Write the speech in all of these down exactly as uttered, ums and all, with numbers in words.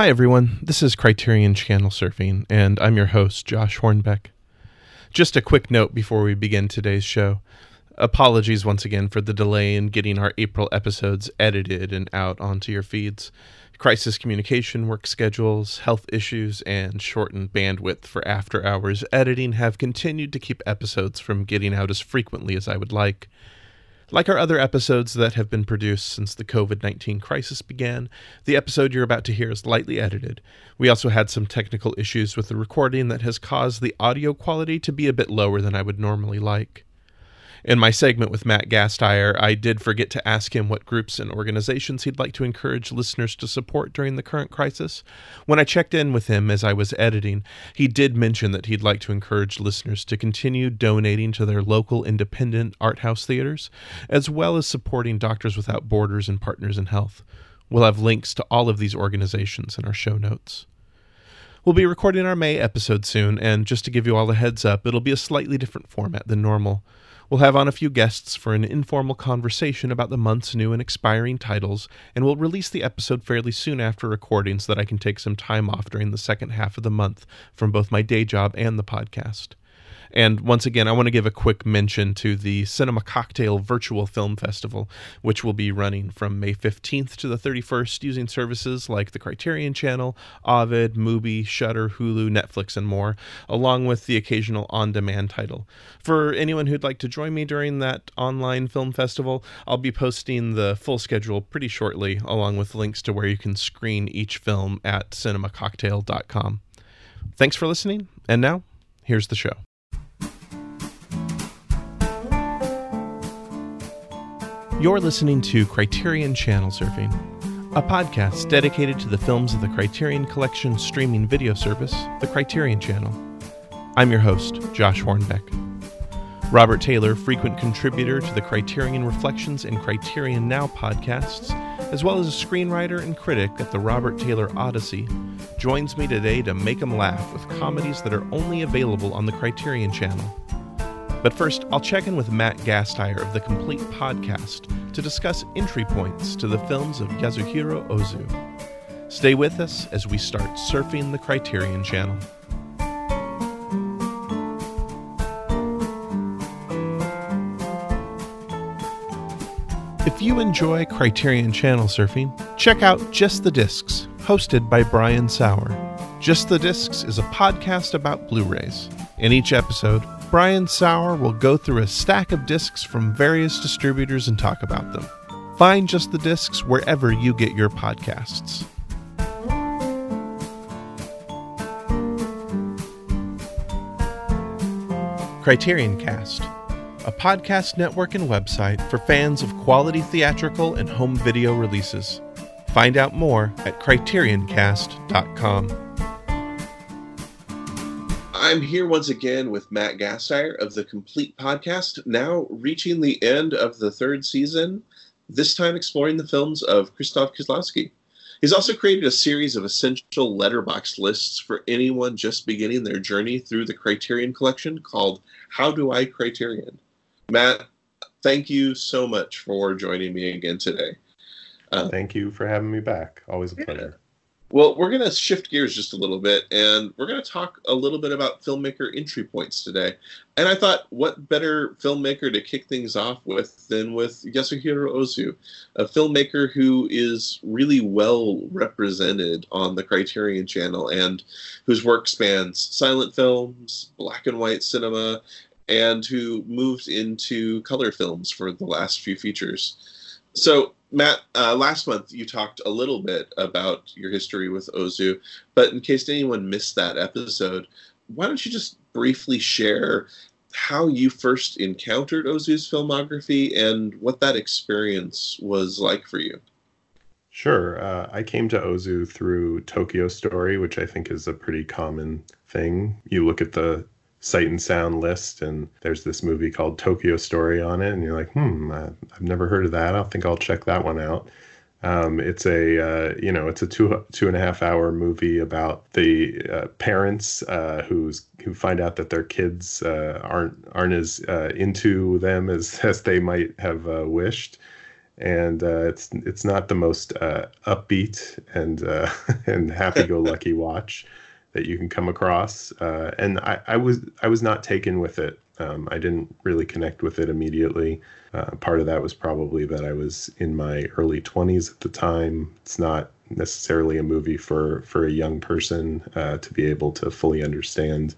Hi everyone, this is Criterion Channel Surfing, and I'm your host, Josh Hornbeck. Just a quick note before we begin today's show. Apologies once again for the delay in getting our April episodes edited and out onto your feeds. Crisis communication, work schedules, health issues, and shortened bandwidth for after-hours editing have continued to keep episodes from getting out as frequently as I would like. Like our other episodes that have been produced since the covid nineteen crisis began, the episode you're about to hear is lightly edited. We also had some technical issues with the recording that has caused the audio quality to be a bit lower than I would normally like. In my segment with Matt Gasteyer, I did forget to ask him what groups and organizations he'd like to encourage listeners to support during the current crisis. When I checked in with him as I was editing, he did mention that he'd like to encourage listeners to continue donating to their local independent art house theaters, as well as supporting Doctors Without Borders and Partners in Health. We'll have links to all of these organizations in our show notes. We'll be recording our May episode soon, and just to give you all a heads up, it'll be a slightly different format than normal. We'll have on a few guests for an informal conversation about the month's new and expiring titles, and we'll release the episode fairly soon after recording so that I can take some time off during the second half of the month from both my day job and the podcast. And once again, I want to give a quick mention to the Cinema Cocktail Virtual Film Festival, which will be running from May fifteenth to the thirty-first using services like the Criterion Channel, Ovid, Mubi, Shudder, Hulu, Netflix, and more, along with the occasional on-demand title. For anyone who'd like to join me during that online film festival, I'll be posting the full schedule pretty shortly, along with links to where you can screen each film at cinema cocktail dot com. Thanks for listening, and now, here's the show. You're listening to Criterion Channel Surfing, a podcast dedicated to the films of the Criterion Collection streaming video service, the Criterion Channel. I'm your host, Josh Hornbeck. Robert Taylor, frequent contributor to the Criterion Reflections and Criterion Now podcasts, as well as a screenwriter and critic at the Robert Taylor Odyssey, joins me today to make them laugh with comedies that are only available on the Criterion Channel. But first, I'll check in with Matt Gasteyer of The Complete Podcast to discuss entry points to the films of Yasujiro Ozu. Stay with us as we start surfing the Criterion Channel. If you enjoy Criterion Channel surfing, check out Just the Discs, hosted by Brian Sauer. Just the Discs is a podcast about Blu-rays. In each episode, Brian Sauer will go through a stack of discs from various distributors and talk about them. Find Just the Discs wherever you get your podcasts. Criterion Cast, a podcast network and website for fans of quality theatrical and home video releases. Find out more at criterion cast dot com. I'm here once again with Matt Gasteyer of The Complete Podcast, now reaching the end of the third season, this time exploring the films of Krzysztof Kieślowski. He's also created a series of essential Letterboxd lists for anyone just beginning their journey through the Criterion Collection called How Do I Criterion? Matt, thank you so much for joining me again today. Uh, thank you for having me back. Always a pleasure. Yeah. Well, we're going to shift gears just a little bit, and we're going to talk a little bit about filmmaker entry points today. And I thought, what better filmmaker to kick things off with than with Yasujiro Ozu, a filmmaker who is really well represented on the Criterion Channel and whose work spans silent films, black and white cinema, and who moved into color films for the last few features. So, Matt, uh, last month you talked a little bit about your history with Ozu, but in case anyone missed that episode, why don't you just briefly share how you first encountered Ozu's filmography and what that experience was like for you? Sure. Uh, I came to Ozu through Tokyo Story, which I think is a pretty common thing. You look at the Sight and Sound list, and there's this movie called Tokyo Story on it, and you're like, hmm, I, I've never heard of that. I think I'll check that one out. Um, it's a, uh, you know, it's a two two and a half hour movie about the uh, parents uh, who's who find out that their kids uh, aren't aren't as uh, into them as as they might have uh, wished, and uh, it's it's not the most uh, upbeat and uh, and happy-go-lucky watch that you can come across. Uh, and I, I was I was not taken with it. Um, I didn't really connect with it immediately. Uh, part of that was probably that I was in my early twenties at the time. It's not necessarily a movie for for a young person uh, to be able to fully understand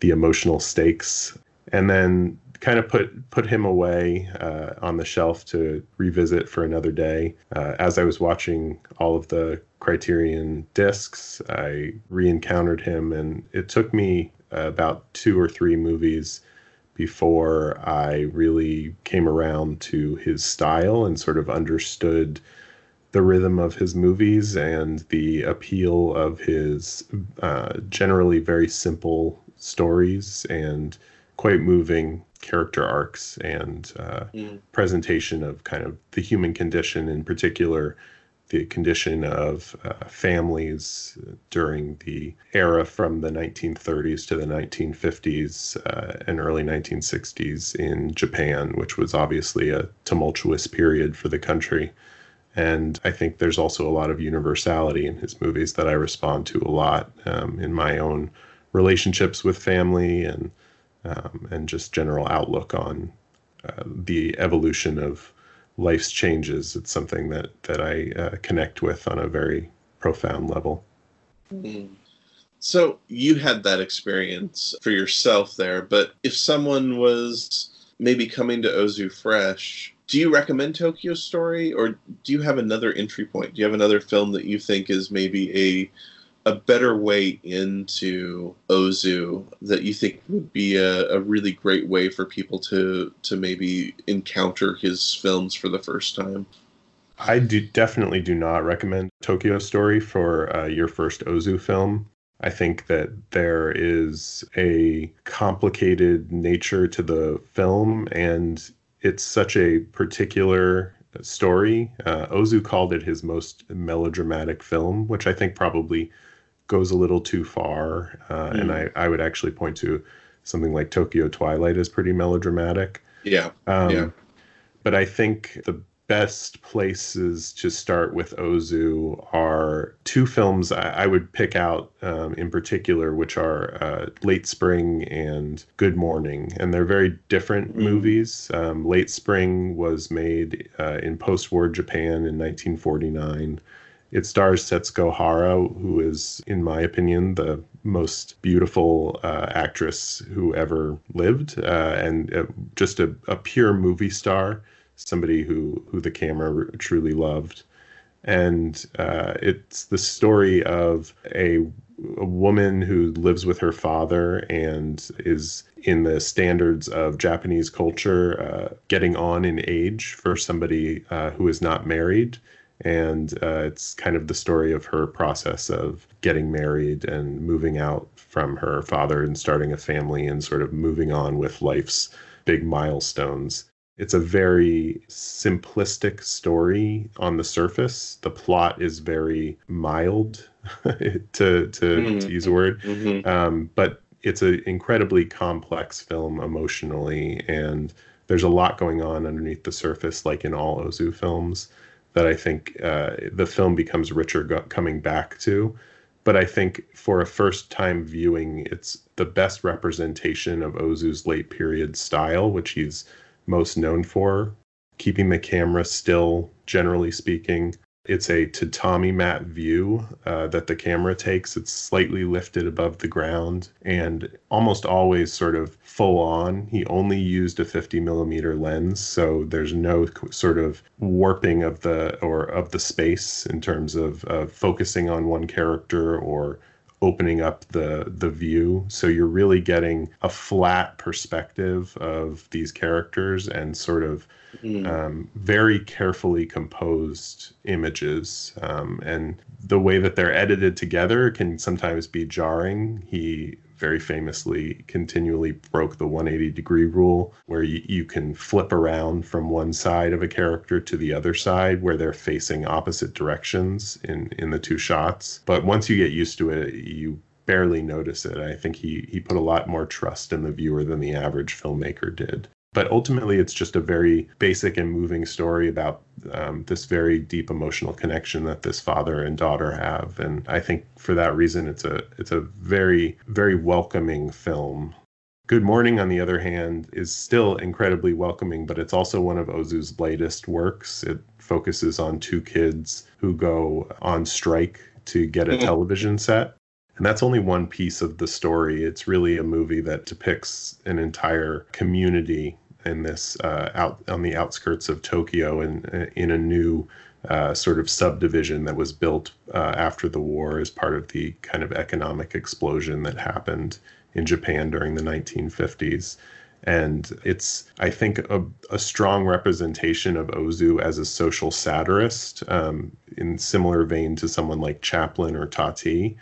the emotional stakes. And then kind of put put him away uh, on the shelf to revisit for another day. Uh, as I was watching all of the Criterion discs, I re-encountered him, and it took me uh, about two or three movies before I really came around to his style and sort of understood the rhythm of his movies and the appeal of his uh, generally very simple stories and quite moving character arcs and uh, mm. presentation of kind of the human condition, in particular the condition of uh, families during the era from the nineteen thirties to the nineteen fifties uh, and early nineteen sixties in Japan, which was obviously a tumultuous period for the country. And I think there's also a lot of universality in his movies that I respond to a lot um, in my own relationships with family and Um, and just general outlook on uh, the evolution of life's changes. It's something that that I uh, connect with on a very profound level. Mm. So you had that experience for yourself there, but if someone was maybe coming to Ozu fresh, do you recommend Tokyo Story, or do you have another entry point? Do you have another film that you think is maybe a a better way into Ozu that you think would be a, a really great way for people to to maybe encounter his films for the first time? I do definitely do not recommend Tokyo Story for uh, your first Ozu film. I think that there is a complicated nature to the film, and it's such a particular story. Uh, Ozu called it his most melodramatic film, which I think probably goes a little too far, uh, mm. and I, I would actually point to something like Tokyo Twilight as pretty melodramatic. Yeah, um, yeah. But I think the best places to start with Ozu are two films I, I would pick out um, in particular, which are uh, Late Spring and Good Morning, and they're very different mm. movies. Um, Late Spring was made uh, in post-war Japan in nineteen forty-nine. It stars Setsuko Hara, who is, in my opinion, the most beautiful uh, actress who ever lived, uh, and uh, just a, a pure movie star, somebody who, who the camera truly loved. And uh, it's the story of a, a woman who lives with her father and is, in the standards of Japanese culture, uh, getting on in age for somebody uh, who is not married. And uh, it's kind of the story of her process of getting married and moving out from her father and starting a family and sort of moving on with life's big milestones. It's a very simplistic story on the surface. The plot is very mild, to, to, mm-hmm. to use a word, mm-hmm. um, but it's an incredibly complex film emotionally. And there's a lot going on underneath the surface, like in all Ozu films, that I think uh, the film becomes richer go- coming back to. But I think for a first-time viewing, it's the best representation of Ozu's late-period style, which he's most known for, keeping the camera still, generally speaking. It's a tatami mat view uh, that the camera takes. It's slightly lifted above the ground and almost always sort of full on. He only used a fifty millimeter lens, so there's no sort of warping of the or of the space in terms of, of focusing on one character or opening up the the view. So you're really getting a flat perspective of these characters and sort of mm. um, very carefully composed images. Um, and the way that they're edited together can sometimes be jarring. He very famously continually broke the one hundred eighty degree rule, where you, you can flip around from one side of a character to the other side where they're facing opposite directions in, in the two shots. But once you get used to it, you barely notice it. I think he, he put a lot more trust in the viewer than the average filmmaker did. But ultimately, it's just a very basic and moving story about um, this very deep emotional connection that this father and daughter have. And I think for that reason, it's a it's a very, very welcoming film. Good Morning, on the other hand, is still incredibly welcoming, but it's also one of Ozu's latest works. It focuses on two kids who go on strike to get a television set. And that's only one piece of the story. It's really a movie that depicts an entire community in this uh, out on the outskirts of Tokyo and in, in a new uh, sort of subdivision that was built uh, after the war as part of the kind of economic explosion that happened in Japan during the nineteen fifties. And it's, I think, a, a strong representation of Ozu as a social satirist, um, in similar vein to someone like Chaplin or Tati.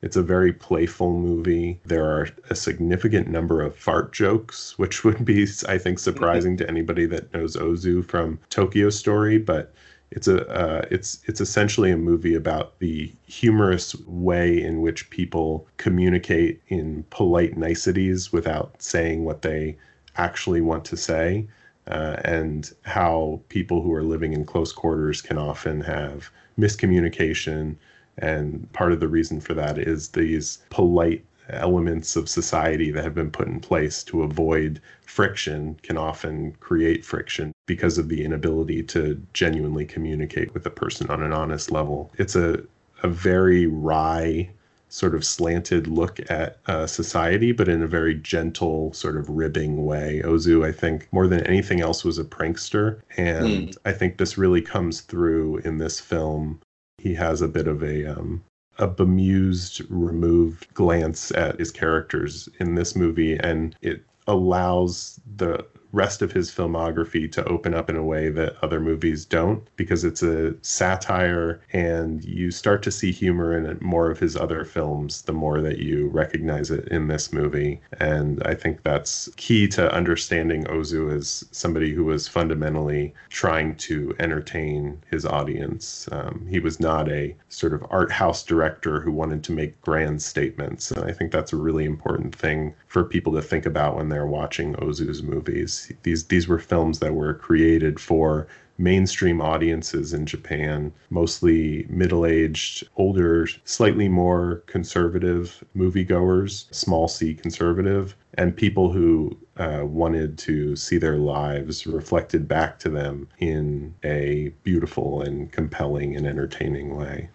It's a very playful movie. There are a significant number of fart jokes, which would be, I think, surprising to anybody that knows Ozu from Tokyo Story. But it's a uh, it's it's essentially a movie about the humorous way in which people communicate in polite niceties without saying what they actually want to say, uh, and how people who are living in close quarters can often have miscommunication. And part of the reason for that is these polite elements of society that have been put in place to avoid friction can often create friction because of the inability to genuinely communicate with a person on an honest level. It's a, a very wry, sort of slanted look at uh, society, but in a very gentle, sort of ribbing way. Ozu, I think, more than anything else, was a prankster. And mm. I think this really comes through in this film. He has a bit of a um, a bemused, removed glance at his characters in this movie, and it allows the rest of his filmography to open up in a way that other movies don't, because it's a satire, and you start to see humor in more of his other films the more that you recognize it in this movie. And I think that's key to understanding Ozu as somebody who was fundamentally trying to entertain his audience. Um, he was not a sort of art house director who wanted to make grand statements. And I think that's a really important thing for people to think about when they're watching Ozu's movies. These these were films that were created for mainstream audiences in Japan, mostly middle-aged, older, slightly more conservative moviegoers, small c conservative, and people who uh, wanted to see their lives reflected back to them in a beautiful and compelling and entertaining way.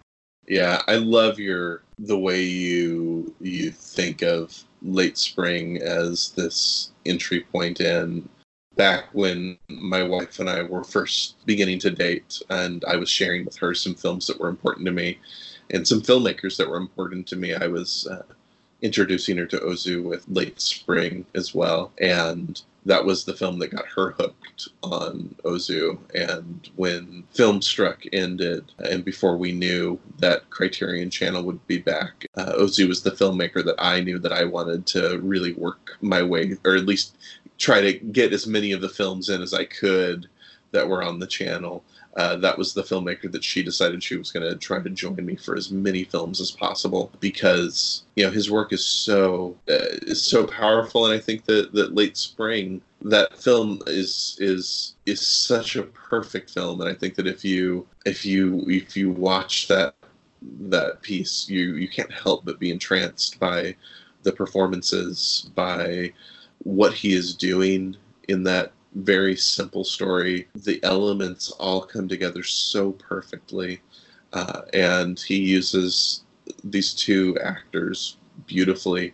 Yeah, I love your the way you you think of Late Spring as this entry point in. Back when my wife and I were first beginning to date, and I was sharing with her some films that were important to me and some filmmakers that were important to me, I was uh, introducing her to Ozu with Late Spring as well. And that was the film that got her hooked on Ozu. And when Filmstruck ended, and before we knew that Criterion Channel would be back, uh, Ozu was the filmmaker that I knew that I wanted to really work my way, or at least try to get as many of the films in as I could that were on the channel. Uh, that was the filmmaker that she decided she was going to try to join me for as many films as possible, because, you know, his work is so uh, is so powerful. And I think that, that Late Spring, that film is is is such a perfect film. And I think that if you if you if you watch that that piece, you you can't help but be entranced by the performances, by what he is doing in that very simple story. The elements all come together so perfectly, uh, and he uses these two actors beautifully.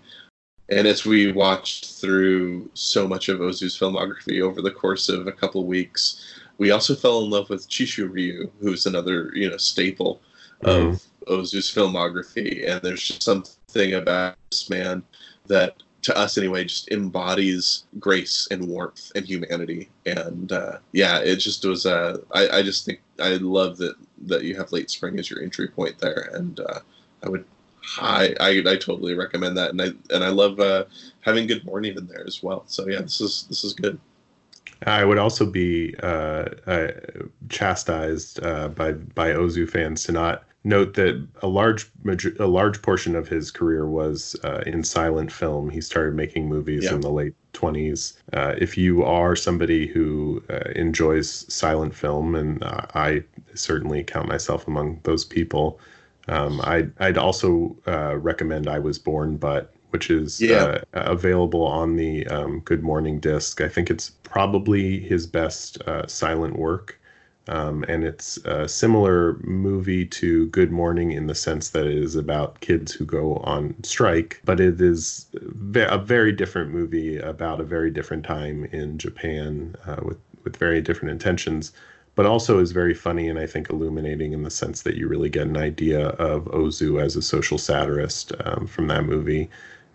And as we watched through so much of Ozu's filmography over the course of a couple weeks, we also fell in love with Chishu Ryu, who's another, you know, staple mm-hmm. of Ozu's filmography. And there's just something about this man that, to us anyway, just embodies grace and warmth and humanity. And uh, yeah, it just was, uh, I, I just think, I love that, that you have Late Spring as your entry point there. And uh, I would, I, I I totally recommend that. And I and I love uh, having Good Morning in there as well. So yeah, this is, this is good. I would also be uh, uh, chastised uh, by, by Ozu fans to not note that a large a large portion of his career was uh, in silent film. He started making movies yeah. in the late twenties. Uh, if you are somebody who uh, enjoys silent film, and uh, I certainly count myself among those people, um, I'd, I'd also uh, recommend I Was Born But, which is yeah. uh, available on the um, Good Morning disc. I think it's probably his best uh, silent work. Um, and it's a similar movie to Good Morning in the sense that it is about kids who go on strike, but it is a very different movie about a very different time in Japan uh, with, with very different intentions, but also is very funny and I think illuminating in the sense that you really get an idea of Ozu as a social satirist um, from that movie.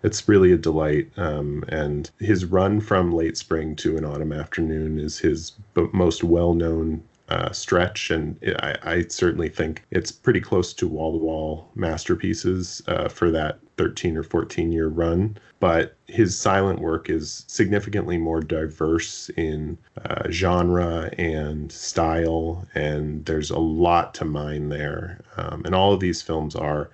It's really a delight, um, and his run from Late Spring to An Autumn Afternoon is his b- most well-known Uh, stretch, and I, I certainly think it's pretty close to wall-to-wall masterpieces uh, for that thirteen or fourteen year run. But his silent work is significantly more diverse in uh, genre and style, and there's a lot to mine there. Um, and all of these films are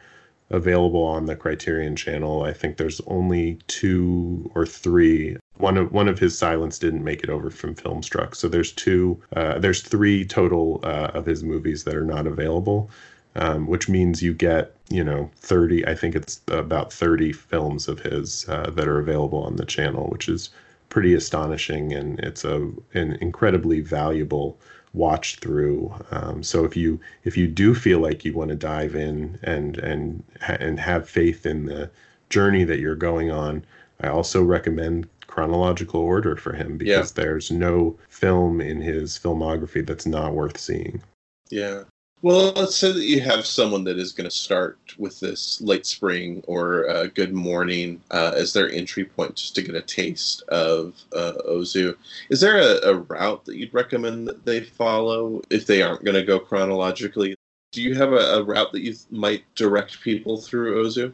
available on the Criterion Channel. I think there's only two or three. One of one of his silents didn't make it over from Filmstruck, so there's two, uh, there's three total uh, of his movies that are not available, um, which means you get, you know, thirty. I think it's about thirty films of his uh, that are available on the channel, which is pretty astonishing, and it's a an incredibly valuable watch through. Um, so if you if you do feel like you want to dive in and and and have faith in the journey that you're going on, I also recommend chronological order for him, because yeah. there's no film in his filmography that's not worth seeing. Yeah. Well, let's say that you have someone that is going to start with this Late Spring or uh, Good Morning uh, as their entry point, just to get a taste of uh, Ozu. Is there a, a route that you'd recommend that they follow if they aren't going to go chronologically? Do you have a, a route that you th- might direct people through Ozu?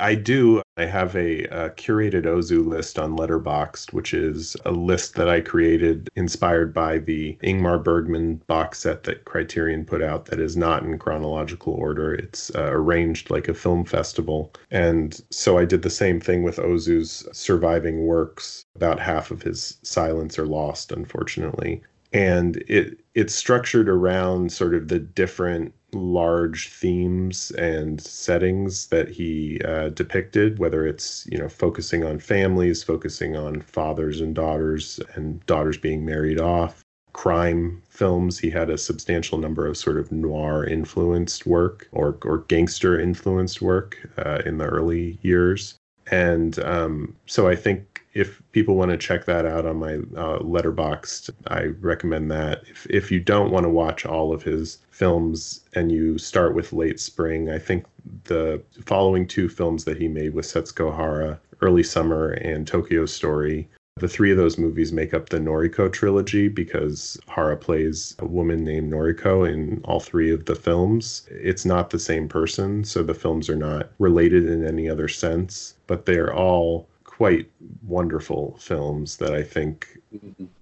I do. I have a, a curated Ozu list on Letterboxd, which is a list that I created inspired by the Ingmar Bergman box set that Criterion put out that is not in chronological order. It's uh, arranged like a film festival. And so I did the same thing with Ozu's surviving works. About half of his silents are lost, unfortunately. And it it's structured around sort of the different large themes and settings that he uh, depicted, whether it's, you know, focusing on families, focusing on fathers and daughters and daughters being married off, crime films. He had a substantial number of sort of noir influenced work or, or gangster influenced work uh, in the early years. And um, so I think if people want to check that out on my uh, Letterboxd, I recommend that. If if you don't want to watch all of his films and you start with Late Spring, I think the following two films that he made with Setsuko Hara, Early Summer and Tokyo Story, the three of those movies make up the Noriko trilogy, because Hara plays a woman named Noriko in all three of the films. It's not the same person, so the films are not related in any other sense, but they're all quite wonderful films that I think,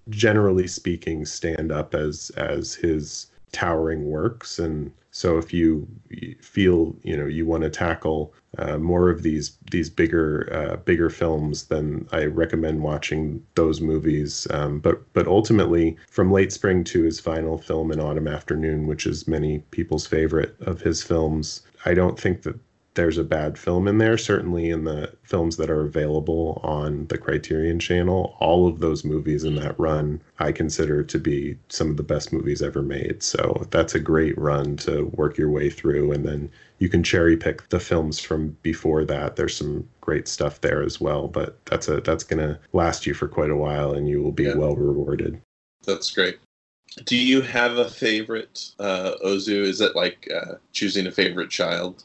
generally speaking, stand up as as his towering works. And so if you feel, you know, you want to tackle uh, more of these these bigger uh, bigger films, then I recommend watching those movies. Um, but but ultimately, from Late Spring to his final film, An Autumn Afternoon, which is many people's favorite of his films, I don't think that there's a bad film in there. Certainly in the films that are available on the Criterion Channel, all of those movies in that run I consider to be some of the best movies ever made. So that's a great run to work your way through, and then you can cherry pick the films from before that. There's some great stuff there as well, but that's a that's gonna last you for quite a while, and you will be yeah. well rewarded. That's great. Do you have a favorite uh, Ozu? Is it like uh, choosing a favorite child?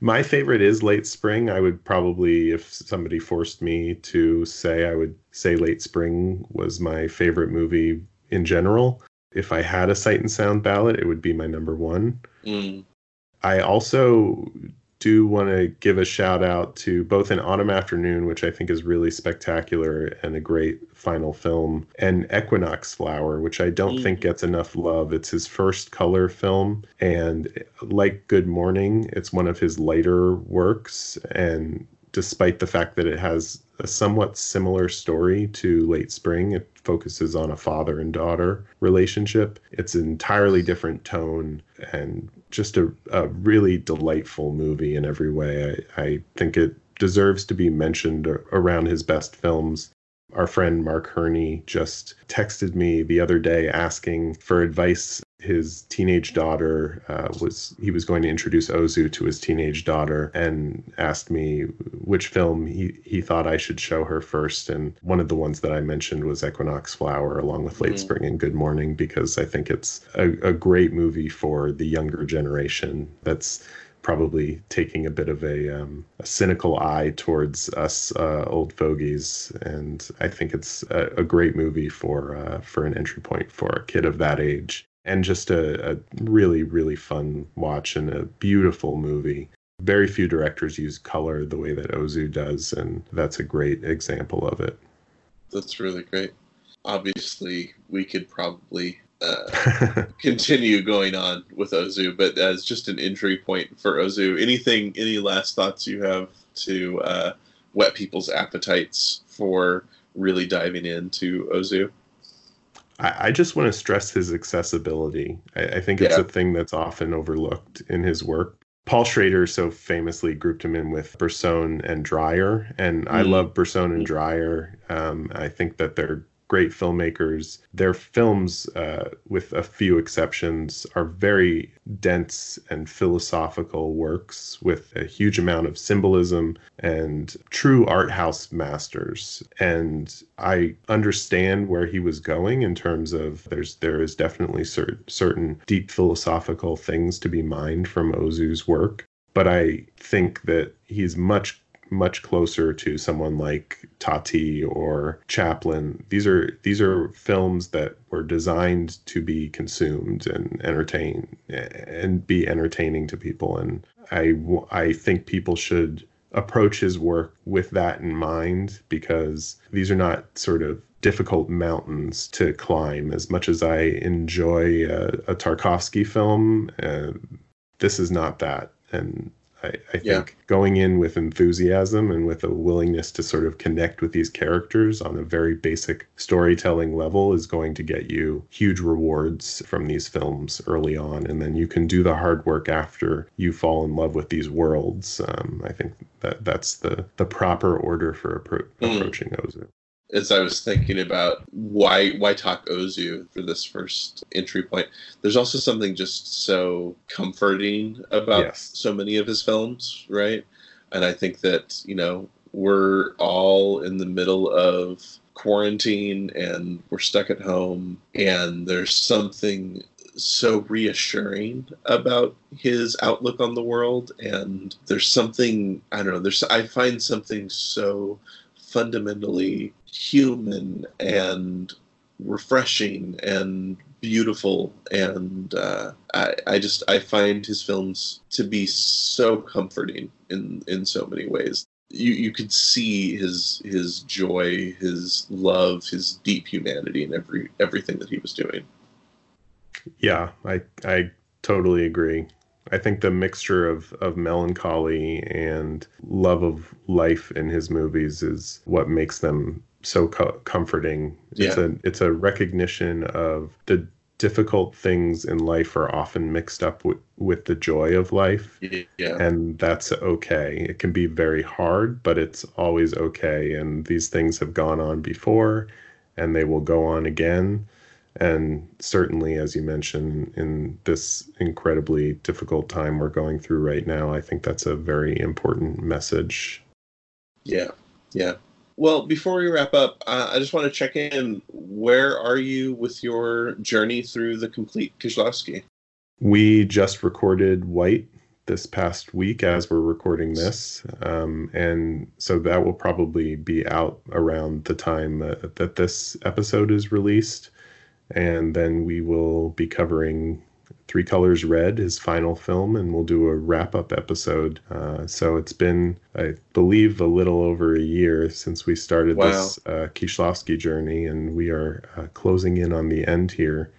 My favorite is Late Spring. I would probably, if somebody forced me to say, I would say Late Spring was my favorite movie in general. If I had a sight and sound ballot, it would be my number one. Mm. I also do want to give a shout out to both An Autumn Afternoon, which I think is really spectacular and a great final film, and Equinox Flower, which I don't mm. think gets enough love. It's his first color film, and like Good Morning, it's one of his lighter works, and despite the fact that it has a somewhat similar story to Late Spring. It focuses on a father and daughter relationship. It's an entirely different tone and just a, a really delightful movie in every way. I, I think it deserves to be mentioned around his best films. Our friend Mark Herney just texted me the other day asking for advice. His teenage daughter uh, was, he was going to introduce Ozu to his teenage daughter and asked me which film he, he thought I should show her first. And one of the ones that I mentioned was Equinox Flower, along with Late mm-hmm. Spring and Good Morning, because I think it's a, a great movie for the younger generation that's probably taking a bit of a, um, a cynical eye towards us uh, old fogies. And I think it's a, a great movie for uh, for an entry point for a kid of that age. And just a, a really, really fun watch and a beautiful movie. Very few directors use color the way that Ozu does, and that's a great example of it. That's really great. Obviously, we could probably uh, continue going on with Ozu, but as just an entry point for Ozu, anything, any last thoughts you have to uh, whet people's appetites for really diving into Ozu? I just want to stress his accessibility. I think it's yeah. a thing that's often overlooked in his work. Paul Schrader so famously grouped him in with Bresson and Dreyer, and mm-hmm. I love Bresson and Dreyer. Um, I think that they're great filmmakers. Their films, uh, with a few exceptions, are very dense and philosophical works with a huge amount of symbolism and true art house masters. And I understand where he was going in terms of there's there is definitely cert- certain deep philosophical things to be mined from Ozu's work. But I think that he's much much closer to someone like Tati or Chaplin. These are these are films that were designed to be consumed and entertain and be entertaining to people. And I, I think people should approach his work with that in mind, because these are not sort of difficult mountains to climb. As much as I enjoy a, a Tarkovsky film, uh, this is not that. And I, I think yeah. going in with enthusiasm and with a willingness to sort of connect with these characters on a very basic storytelling level is going to get you huge rewards from these films early on. And then you can do the hard work after you fall in love with these worlds. Um, I think that that's the, the proper order for appro- mm. approaching Ozu. As I was thinking about why why talk Ozu for this first entry point, there's also something just so comforting about yes. so many of his films, right? And I think that, you know, we're all in the middle of quarantine and we're stuck at home, and there's something so reassuring about his outlook on the world. And there's something, I don't know, there's I find something so fundamentally human and refreshing and beautiful, and uh, I, I just I find his films to be so comforting in, in so many ways. You you could see his his joy, his love, his deep humanity in every everything that he was doing. Yeah, I I totally agree. I think the mixture of, of melancholy and love of life in his movies is what makes them so co- comforting. Yeah. It's a, it's a recognition of the difficult things in life are often mixed up w- with the joy of life. Yeah. And that's okay. It can be very hard, but it's always okay. And these things have gone on before, and they will go on again. And certainly, as you mentioned, in this incredibly difficult time we're going through right now, I think that's a very important message. Yeah, yeah. Well, before we wrap up, uh, I just want to check in. Where are you with your journey through The Complete Kieślowski? We just recorded White this past week as we're recording this. Um, and so that will probably be out around the time uh, that this episode is released. And then we will be covering Three Colors Red, his final film, and we'll do a wrap-up episode. Uh, so it's been, I believe, a little over a year since we started wow. this uh, Kieślowski journey, and we are uh, closing in on the end here.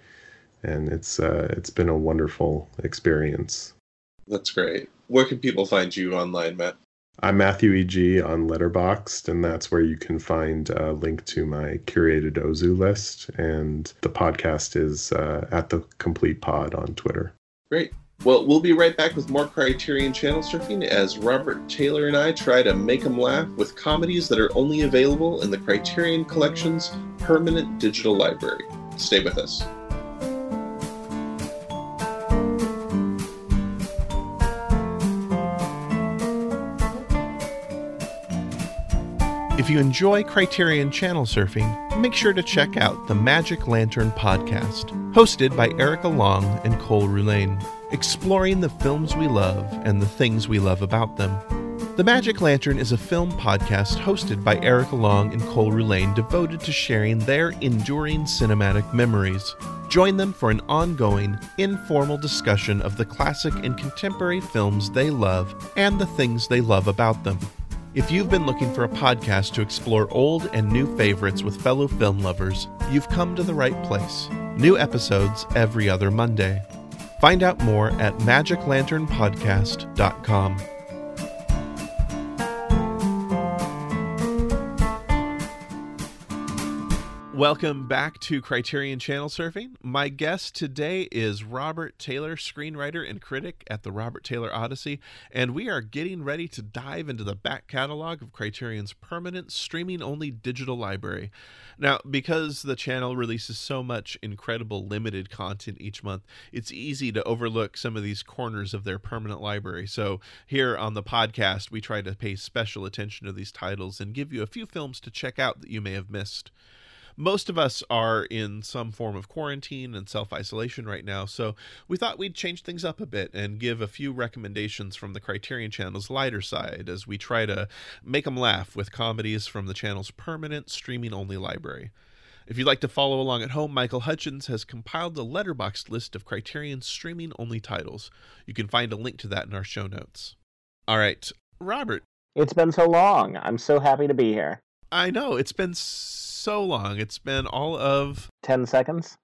And it's uh, it's been a wonderful experience. That's great. Where can people find you online, Matt? I'm Matthew E G on Letterboxd, and that's where you can find a link to my curated Ozu list. And the podcast is uh, at The Complete Pod on Twitter. Great. Well, we'll be right back with more Criterion Channel surfing as Robert Taylor and I try to make them laugh with comedies that are only available in the Criterion Collection's permanent digital library. Stay with us. If you enjoy Criterion Channel surfing, make sure to check out the Magic Lantern podcast, hosted by Erica Long and Cole Rulane, exploring the films we love and the things we love about them. The Magic Lantern is a film podcast hosted by Erica Long and Cole Rulane devoted to sharing their enduring cinematic memories. Join them for an ongoing, informal discussion of the classic and contemporary films they love and the things they love about them. If you've been looking for a podcast to explore old and new favorites with fellow film lovers, you've come to the right place. New episodes every other Monday. Find out more at magic lantern podcast dot com. Welcome back to Criterion Channel Surfing. My guest today is Robert Taylor, screenwriter and critic at the Robert Taylor Odyssey, and we are getting ready to dive into the back catalog of Criterion's permanent streaming-only digital library. Now, because the channel releases so much incredible limited content each month, it's easy to overlook some of these corners of their permanent library. So here on the podcast, we try to pay special attention to these titles and give you a few films to check out that you may have missed. Most of us are in some form of quarantine and self-isolation right now, so we thought we'd change things up a bit and give a few recommendations from the Criterion Channel's lighter side as we try to make them laugh with comedies from the channel's permanent streaming-only library. If you'd like to follow along at home, Michael Hutchins has compiled the Letterboxd list of Criterion streaming-only titles. You can find a link to that in our show notes. All right, Robert. It's been so long. I'm so happy to be here. I know. It's been so long. It's been all of... ten seconds?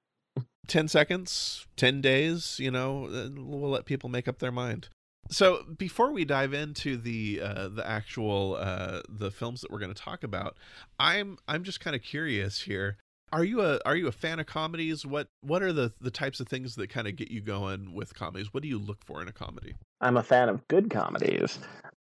ten seconds, ten days, you know, we'll let people make up their mind. So before we dive into the uh, the actual uh, the films that we're going to talk about, I'm I'm just kind of curious here. Are you a are you a fan of comedies? What what are the, the types of things that kind of get you going with comedies? What do you look for in a comedy? I'm a fan of good comedies.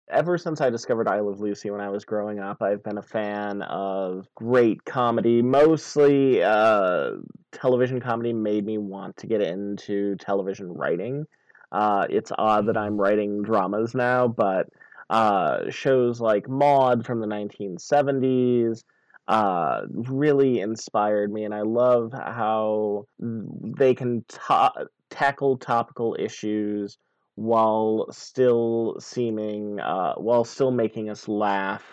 Ever since I discovered I Love Lucy when I was growing up, I've been a fan of great comedy. Mostly uh, television comedy made me want to get into television writing. Uh, it's odd that I'm writing dramas now, but uh, shows like Maude from the nineteen seventies uh, really inspired me. And I love how they can ta- tackle topical issues while still seeming, uh, while still making us laugh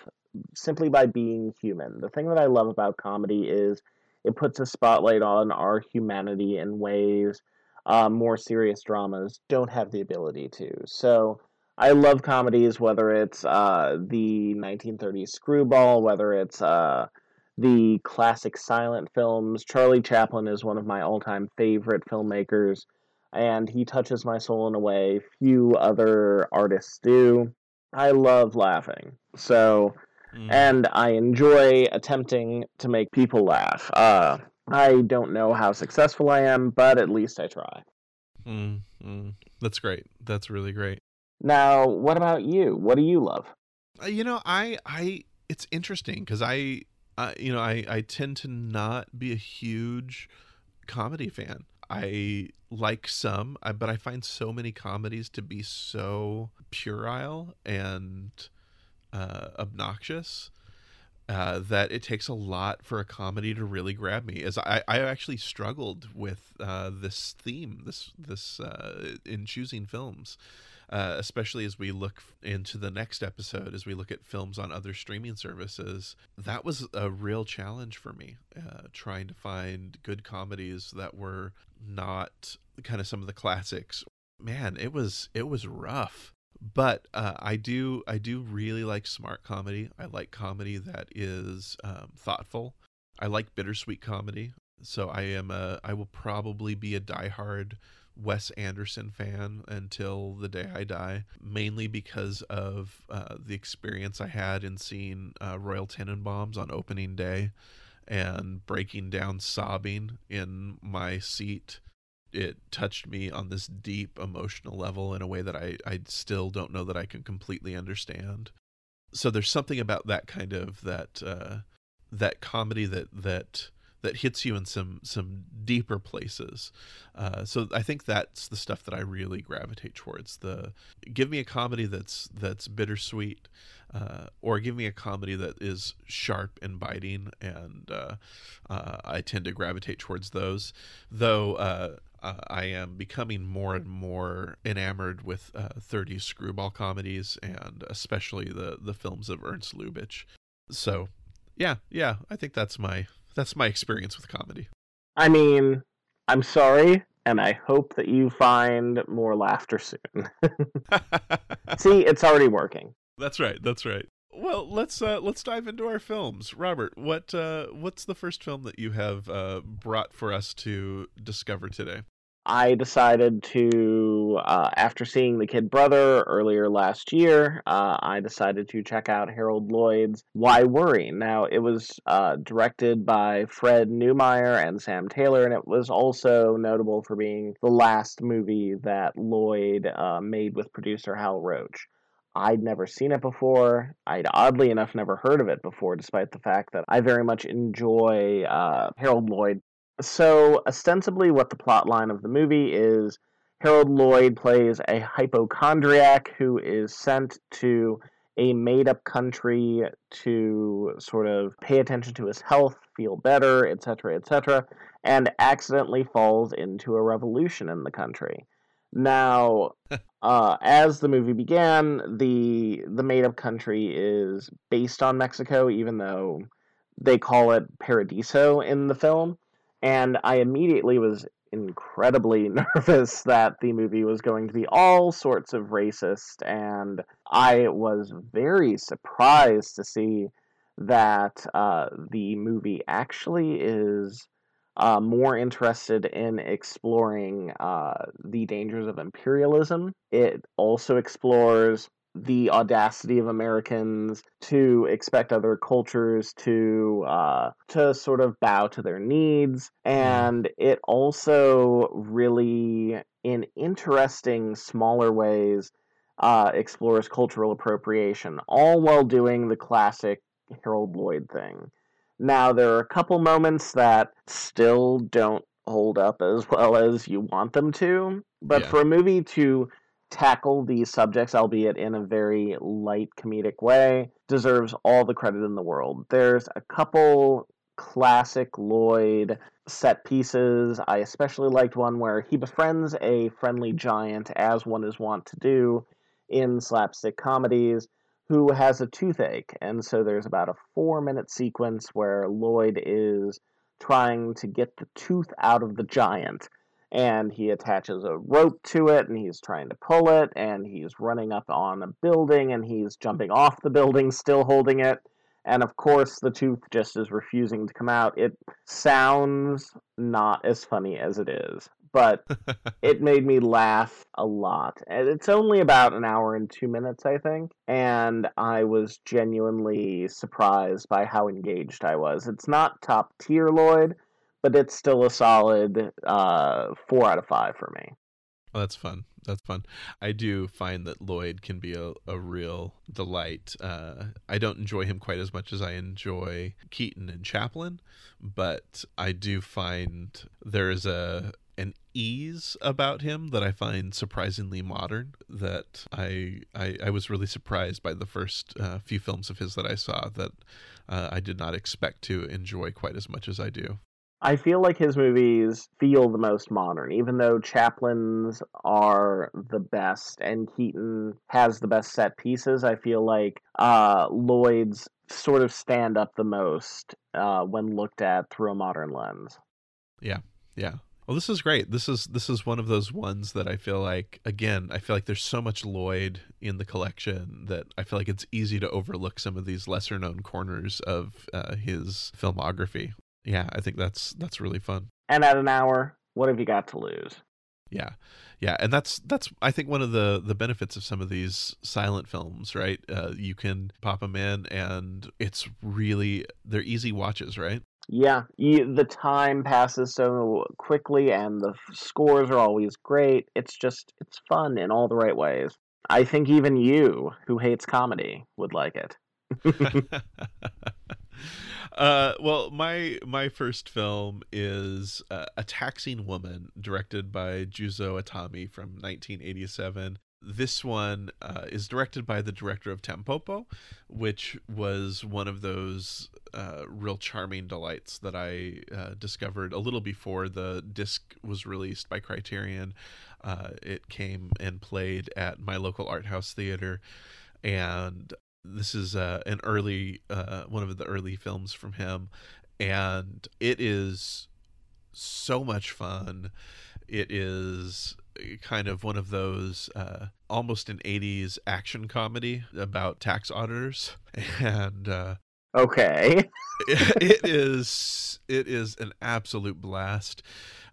simply by being human. The thing that I love about comedy is it puts a spotlight on our humanity in ways uh, more serious dramas don't have the ability to. So I love comedies, whether it's uh, the nineteen thirties screwball, whether it's uh, the classic silent films. Charlie Chaplin is one of my all-time favorite filmmakers, and he touches my soul in a way few other artists do. I love laughing. So, mm. and I enjoy attempting to make people laugh. Uh, I don't know how successful I am, but at least I try. Mm, mm. That's great. That's really great. Now, what about you? What do you love? Uh, you know, I, I, it's interesting because I, uh, you know, I, I tend to not be a huge comedy fan. I like some, but I find so many comedies to be so puerile and uh, obnoxious uh, that it takes a lot for a comedy to really grab me. As I, I actually struggled with uh, this theme, this this uh, in choosing films, uh, especially as we look into the next episode, as we look at films on other streaming services. That was a real challenge for me, uh, trying to find good comedies that were not kind of some of the classics. Man, it was it was rough. But uh, I do I do really like smart comedy. I like comedy that is um, thoughtful. I like bittersweet comedy. So I am a I will probably be a diehard Wes Anderson fan until the day I die, mainly because of uh, the experience I had in seeing uh, Royal Tenenbaums on opening day and breaking down sobbing in my seat. It touched me on this deep emotional level in a way that I, I still don't know that I can completely understand. So there's something about that kind of that uh, that comedy that that that hits you in some some deeper places. Uh, so I think that's the stuff that I really gravitate towards. The give me a comedy that's that's bittersweet, uh, or give me a comedy that is sharp and biting, and uh, uh, I tend to gravitate towards those. Though. Uh, Uh, I am becoming more and more enamored with uh, thirties screwball comedies, and especially the the films of Ernst Lubitsch. So, yeah, yeah, I think that's my that's my experience with comedy. I mean, I'm sorry, and I hope that you find more laughter soon. See, it's already working. That's right. That's right. Well, let's uh, let's dive into our films. Robert, what uh, what's the first film that you have uh, brought for us to discover today? I decided to, uh, after seeing The Kid Brother earlier last year, uh, I decided to check out Harold Lloyd's Why Worry? Now, it was uh, directed by Fred Neumeier and Sam Taylor, and it was also notable for being the last movie that Lloyd uh, made with producer Hal Roach. I'd never seen it before. I'd oddly enough never heard of it before, despite the fact that I very much enjoy uh, Harold Lloyd. So, ostensibly, what the plot line of the movie is, Harold Lloyd plays a hypochondriac who is sent to a made-up country to sort of pay attention to his health, feel better, et cetera, et cetera, and accidentally falls into a revolution in the country. Now, uh, as the movie began, the the made-up country is based on Mexico, even though they call it Paradiso in the film. And I immediately was incredibly nervous that the movie was going to be all sorts of racist. And I was very surprised to see that uh, the movie actually is... Uh, more interested in exploring uh, the dangers of imperialism. It also explores the audacity of Americans to expect other cultures to uh, to sort of bow to their needs. And it also really, in interesting smaller ways, uh, explores cultural appropriation, all while doing the classic Harold Lloyd thing. Now, there are a couple moments that still don't hold up as well as you want them to, but yeah. For a movie to tackle these subjects, albeit in a very light comedic way, deserves all the credit in the world. There's a couple classic Lloyd set pieces. I especially liked one where he befriends a friendly giant, as one is wont to do in slapstick comedies, who has a toothache, and so there's about a four-minute sequence where Lloyd is trying to get the tooth out of the giant, and he attaches a rope to it, and he's trying to pull it, and he's running up on a building, and he's jumping off the building, still holding it, and of course the tooth just is refusing to come out. It sounds not as funny as it is, but it made me laugh a lot. And it's only about an hour and two minutes, I think. And I was genuinely surprised by how engaged I was. It's not top tier Lloyd, but it's still a solid uh, four out of five for me. Oh, that's fun. That's fun. I do find that Lloyd can be a, a real delight. Uh, I don't enjoy him quite as much as I enjoy Keaton and Chaplin, but I do find there is a... an ease about him that I find surprisingly modern, that I I, I was really surprised by the first uh, few films of his that I saw, that uh, I did not expect to enjoy quite as much as I do. I feel like his movies feel the most modern, even though Chaplin's are the best and Keaton has the best set pieces. I feel like uh, Lloyd's sort of stand up the most uh, when looked at through a modern lens. Yeah, yeah. Well, this is great. This is this is one of those ones that I feel like, again, I feel like there's so much Lloyd in the collection that I feel like it's easy to overlook some of these lesser-known corners of uh, his filmography. Yeah, I think that's that's really fun. And at an hour, what have you got to lose? Yeah. Yeah. And that's, that's, I think, one of the, the benefits of some of these silent films, right? Uh, you can pop them in and it's really, they're easy watches, right? Yeah. You, the time passes so quickly and the scores are always great. It's just, it's fun in all the right ways. I think even you, who hates comedy, would like it. Uh, well, my my first film is uh, A Taxing Woman, directed by Juzo Itami from nineteen eighty-seven. This one uh, is directed by the director of Tampopo, which was one of those uh, real charming delights that I uh, discovered a little before the disc was released by Criterion. Uh, it came and played at my local art house theater, and this is uh, an early, uh, one of the early films from him, and it is so much fun. It is kind of one of those uh, almost an eighties action comedy about tax auditors, and uh, okay, it, it is it is an absolute blast.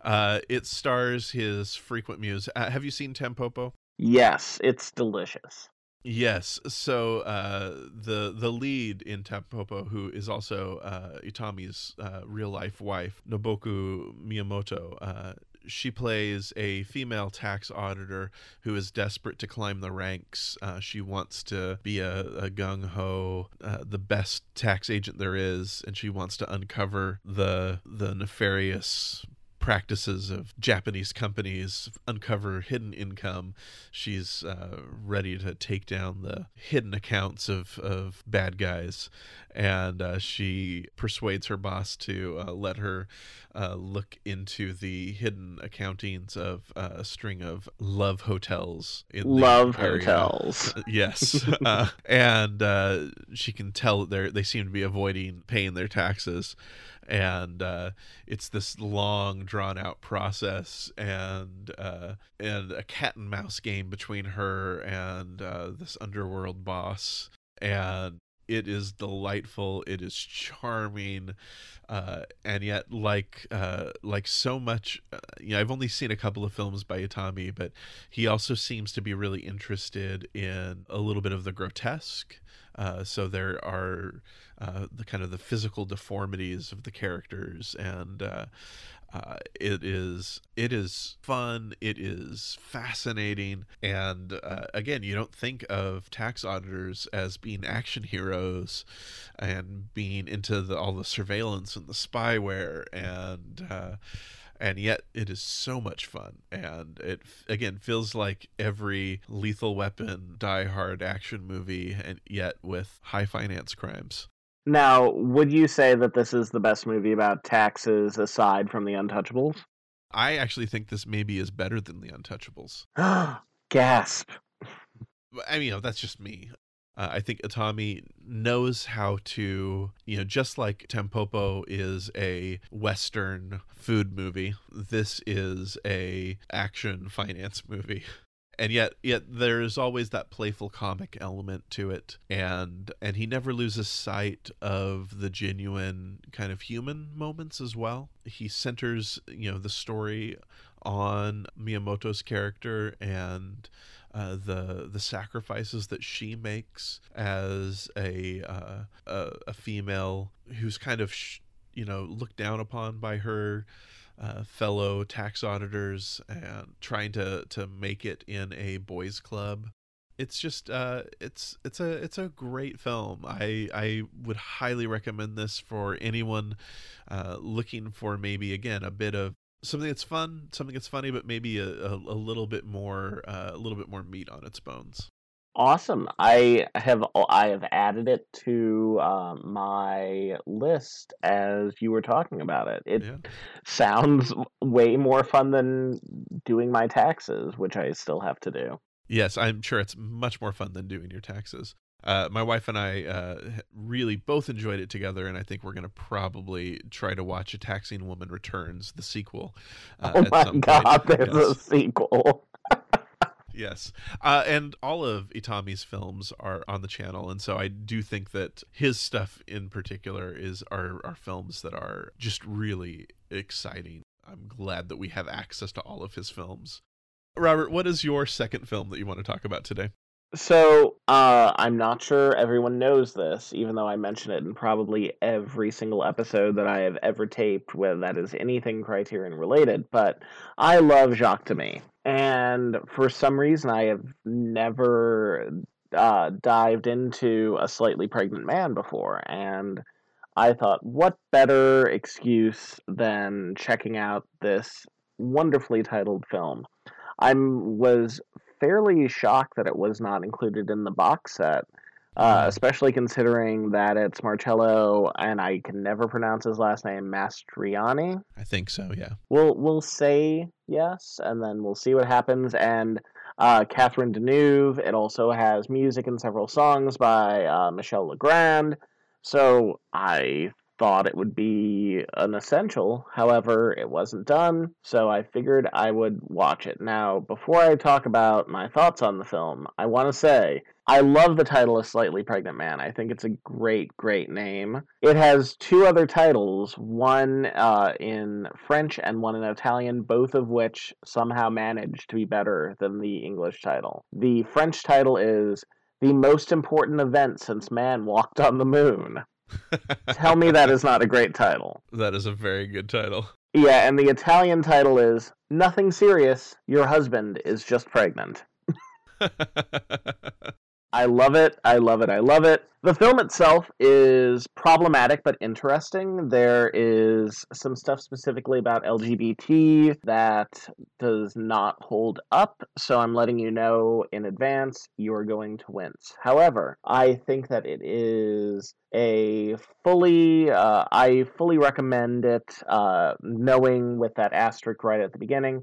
Uh, it stars his frequent muse. Uh, have you seen Tampopo? Yes, it's delicious. Yes, so uh, the the lead in Tampopo, who is also uh, Itami's uh, real life wife, Nobuko Miyamoto, uh, she plays a female tax auditor who is desperate to climb the ranks. Uh, she wants to be a, a gung ho, uh, the best tax agent there is, and she wants to uncover the the nefarious practices of Japanese companies, uncover hidden income. She's uh, ready to take down the hidden accounts of, of bad guys, and uh, she persuades her boss to uh, let her uh, look into the hidden accountings of uh, a string of love hotels in love the area. hotels yes uh, and uh, she can tell they they seem to be avoiding paying their taxes. And uh, it's this long, drawn-out process, and uh, and a cat-and-mouse game between her and uh, this underworld boss. And it is delightful. It is charming, uh, and yet, like uh, like so much, uh, you know, I've only seen a couple of films by Itami, but he also seems to be really interested in a little bit of the grotesque. Uh, so there are uh, the kind of the physical deformities of the characters, and uh, uh, it is it is fun. It is fascinating, and uh, again, you don't think of tax auditors as being action heroes and being into the, all the surveillance and the spyware, and uh, and yet it is so much fun, and it again feels like every Lethal Weapon, Die Hard action movie, and yet with high finance crimes. Now, would you say that this is the best movie about taxes aside from The Untouchables? I actually think this maybe is better than The Untouchables. Gasp! I mean, you know, that's just me. Uh, I think Itami knows how to, you know, just like Tampopo is a Western food movie, this is a action finance movie. And yet, yet there's always that playful comic element to it, and and he never loses sight of the genuine kind of human moments as well. He centers, you know, the story on Miyamoto's character and uh, the the sacrifices that she makes as a uh, a, a female who's kind of sh- you know looked down upon by her Uh, fellow tax auditors, and trying to, to make it in a boys' club. It's just uh, it's it's a it's a great film. I I would highly recommend this for anyone uh, looking for maybe again a bit of something that's fun, something that's funny, but maybe a, a, a little bit more uh, a little bit more meat on its bones. Awesome. I have I have added it to uh, my list as you were talking about it. It yeah. sounds way more fun than doing my taxes, which I still have to do. Yes, I'm sure it's much more fun than doing your taxes. Uh, my wife and I uh, really both enjoyed it together, and I think we're going to probably try to watch A Taxing Woman Returns, the sequel. Uh, oh my at some God, point. there's yes. a sequel. Yes. Uh, and all of Itami's films are on the channel. And so I do think that his stuff in particular is are, are films that are just really exciting. I'm glad that we have access to all of his films. Robert, what is your second film that you want to talk about today? So, uh, I'm not sure everyone knows this, even though I mention it in probably every single episode that I have ever taped, whether that is anything Criterion related, but I love Jacques Demy. And for some reason, I have never uh, dived into A Slightly Pregnant Man before, and I thought, what better excuse than checking out this wonderfully titled film? I was fairly shocked that it was not included in the box set, uh, especially considering that it's Marcello, and I can never pronounce his last name, Mastroianni. I think so, yeah. We'll we'll say yes, and then we'll see what happens. And uh, Catherine Deneuve. It also has music and several songs by uh, Michel Legrand. So I thought it would be an essential. However, it wasn't done, so I figured I would watch it. Now, before I talk about my thoughts on the film, I want to say I love the title A Slightly Pregnant Man. I think it's a great, great name. It has two other titles, one uh, in French and one in Italian, both of which somehow managed to be better than the English title. The French title is The Most Important Event Since Man Walked on the Moon. Tell me that is not a great title. That is a very good title. Yeah, and the Italian title is Nothing Serious, Your Husband Is Just Pregnant. I love it, I love it, I love it. The film itself is problematic but interesting. There is some stuff specifically about L G B T that does not hold up, so I'm letting you know in advance you're going to wince. However, I think that it is a fully, uh, I fully recommend it, uh, knowing with that asterisk right at the beginning,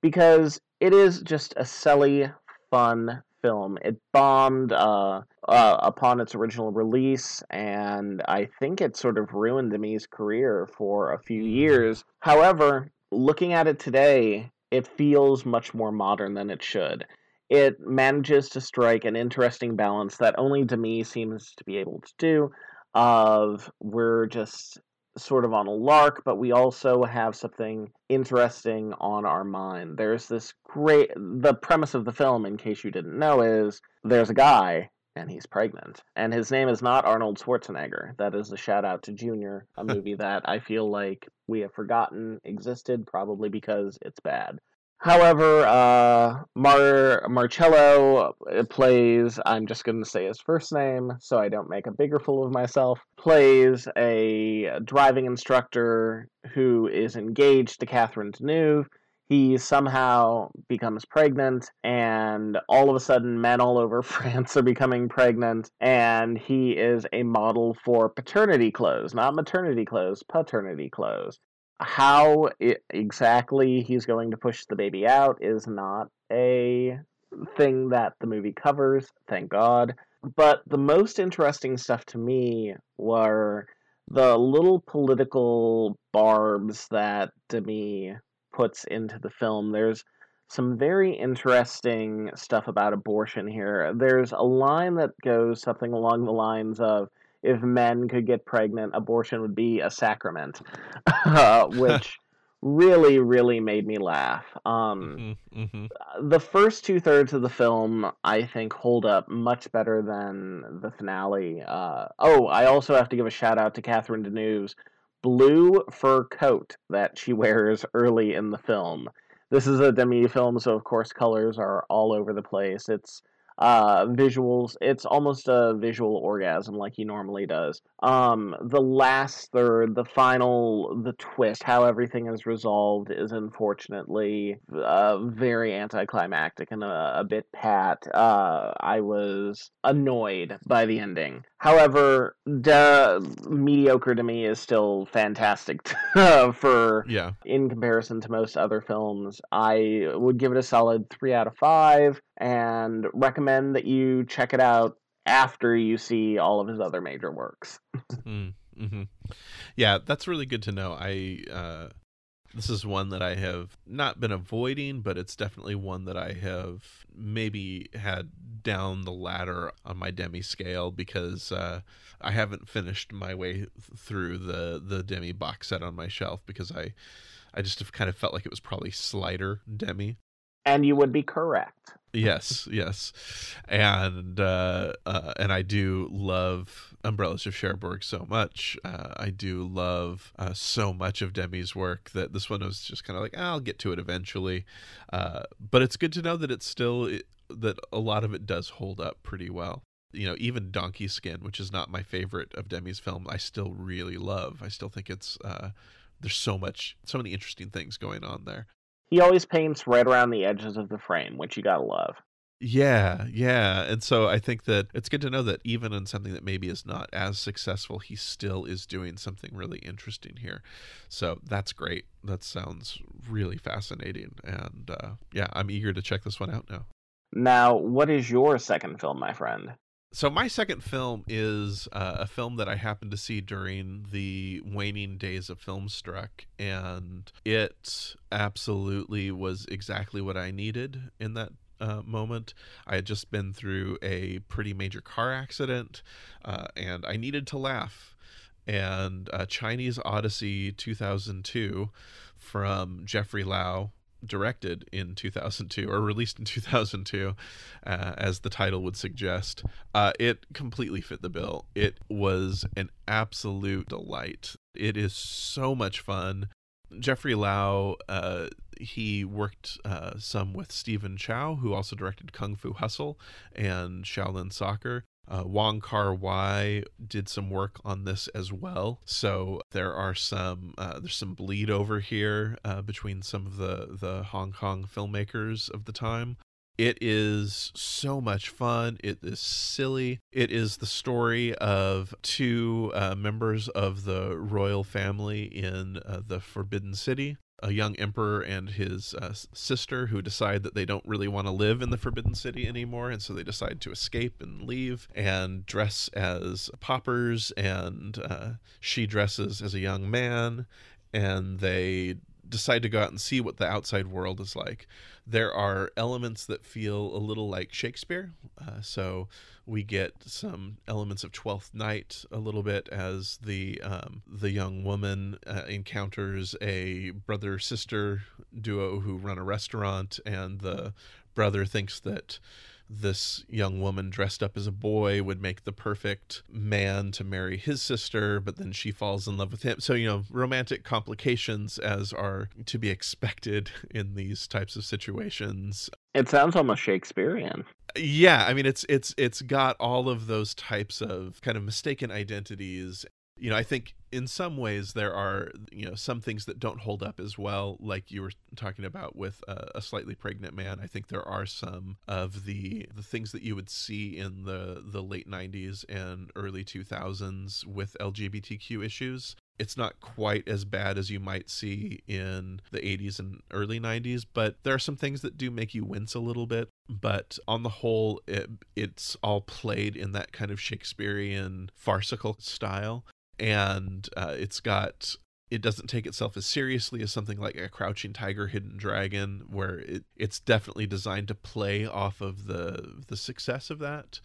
because it is just a silly, fun film. It bombed uh, uh, upon its original release, and I think it sort of ruined Demy's career for a few years. However, looking at it today, it feels much more modern than it should. It manages to strike an interesting balance that only Demy seems to be able to do, of we're just sort of on a lark, but we also have something interesting on our mind. There's this great... The premise of the film, in case you didn't know, is there's a guy, and he's pregnant. And his name is not Arnold Schwarzenegger. That is a shout-out to Junior, a movie that I feel like we have forgotten existed, probably because it's bad. However, uh, Mar- Marcello plays, I'm just going to say his first name so I don't make a bigger fool of myself, plays a driving instructor who is engaged to Catherine Deneuve. He somehow becomes pregnant, and all of a sudden men all over France are becoming pregnant, and he is a model for paternity clothes, not maternity clothes, paternity clothes. How it, exactly he's going to push the baby out is not a thing that the movie covers, thank God. But the most interesting stuff to me were the little political barbs that Demy puts into the film. There's some very interesting stuff about abortion here. There's a line that goes something along the lines of, if men could get pregnant, abortion would be a sacrament, uh, which really, really made me laugh. Um, mm-hmm, mm-hmm. The first two-thirds of the film, I think, hold up much better than the finale. Uh, oh, I also have to give a shout-out to Catherine Deneuve's blue fur coat that she wears early in the film. This is a Demy film, so, of course, colors are all over the place. It's Uh, visuals, it's almost a visual orgasm like he normally does. Um, the last third, the final, the twist, how everything is resolved is unfortunately uh, very anticlimactic and a, a bit pat. Uh, I was annoyed by the ending. However, duh, mediocre Demy is still fantastic for, yeah. In comparison to most other films, I would give it a solid three out of five and recommend that you check it out after you see all of his other major works. Mm-hmm. Yeah, that's really good to know. I uh, this is one that I have not been avoiding, but it's definitely one that I have maybe had down the ladder on my Demy scale, because uh, I haven't finished my way th- through the, the Demy box set on my shelf, because I, I just have kind of felt like it was probably slighter Demy. And you would be correct. Yes, yes. And uh, uh, and I do love Umbrellas of Cherbourg so much. Uh, I do love uh, so much of Demy's work that this one was just kind of like, ah, I'll get to it eventually. Uh, but it's good to know that it's still, it, that a lot of it does hold up pretty well. You know, even Donkey Skin, which is not my favorite of Demy's film, I still really love. I still think it's, uh, there's so much, so many interesting things going on there. He always paints right around the edges of the frame, which you gotta love. Yeah, yeah. And so I think that it's good to know that even in something that maybe is not as successful, he still is doing something really interesting here. So that's great. That sounds really fascinating. And uh, yeah, I'm eager to check this one out now. Now, what is your second film, my friend? So my second film is uh, a film that I happened to see during the waning days of Filmstruck, and it absolutely was exactly what I needed in that uh, moment. I had just been through a pretty major car accident, uh, and I needed to laugh. And uh, Chinese Odyssey two thousand two from Jeffrey Lau, directed in two thousand two, or released in two thousand two, uh, as the title would suggest, uh, it completely fit the bill. It was an absolute delight. It is so much fun. Jeffrey Lau, uh, he worked uh, some with Stephen Chow, who also directed Kung Fu Hustle and Shaolin Soccer. Uh, Wong Kar Wai did some work on this as well, so there are some uh, there's some bleed over here uh, between some of the the Hong Kong filmmakers of the time. It is so much fun. It is silly. It is the story of two uh, members of the royal family in uh, the Forbidden City. A young emperor and his uh, sister, who decide that they don't really want to live in the Forbidden City anymore, and so they decide to escape and leave and dress as paupers, and uh, she dresses as a young man, and they decide to go out and see what the outside world is like. There are elements that feel a little like Shakespeare, uh, so we get some elements of Twelfth Night a little bit as the um, the young woman uh, encounters a brother-sister duo who run a restaurant, and the brother thinks that this young woman dressed up as a boy would make the perfect man to marry his sister, but then she falls in love with him. So, you know, romantic complications as are to be expected in these types of situations. It sounds almost Shakespearean. Yeah, I mean, it's it's it's got all of those types of kind of mistaken identities. You know, I think in some ways there are, you know, some things that don't hold up as well, like you were talking about with uh, A Slightly Pregnant Man. I think there are some of the the things that you would see in the, the late nineties and early two thousands with L G B T Q issues. It's not quite as bad as you might see in the eighties and early nineties, but there are some things that do make you wince a little bit. But on the whole, it, it's all played in that kind of Shakespearean farcical style. And uh, it's got, it doesn't take itself as seriously as something like A Crouching Tiger, Hidden Dragon, where it, it's definitely designed to play off of the the success of that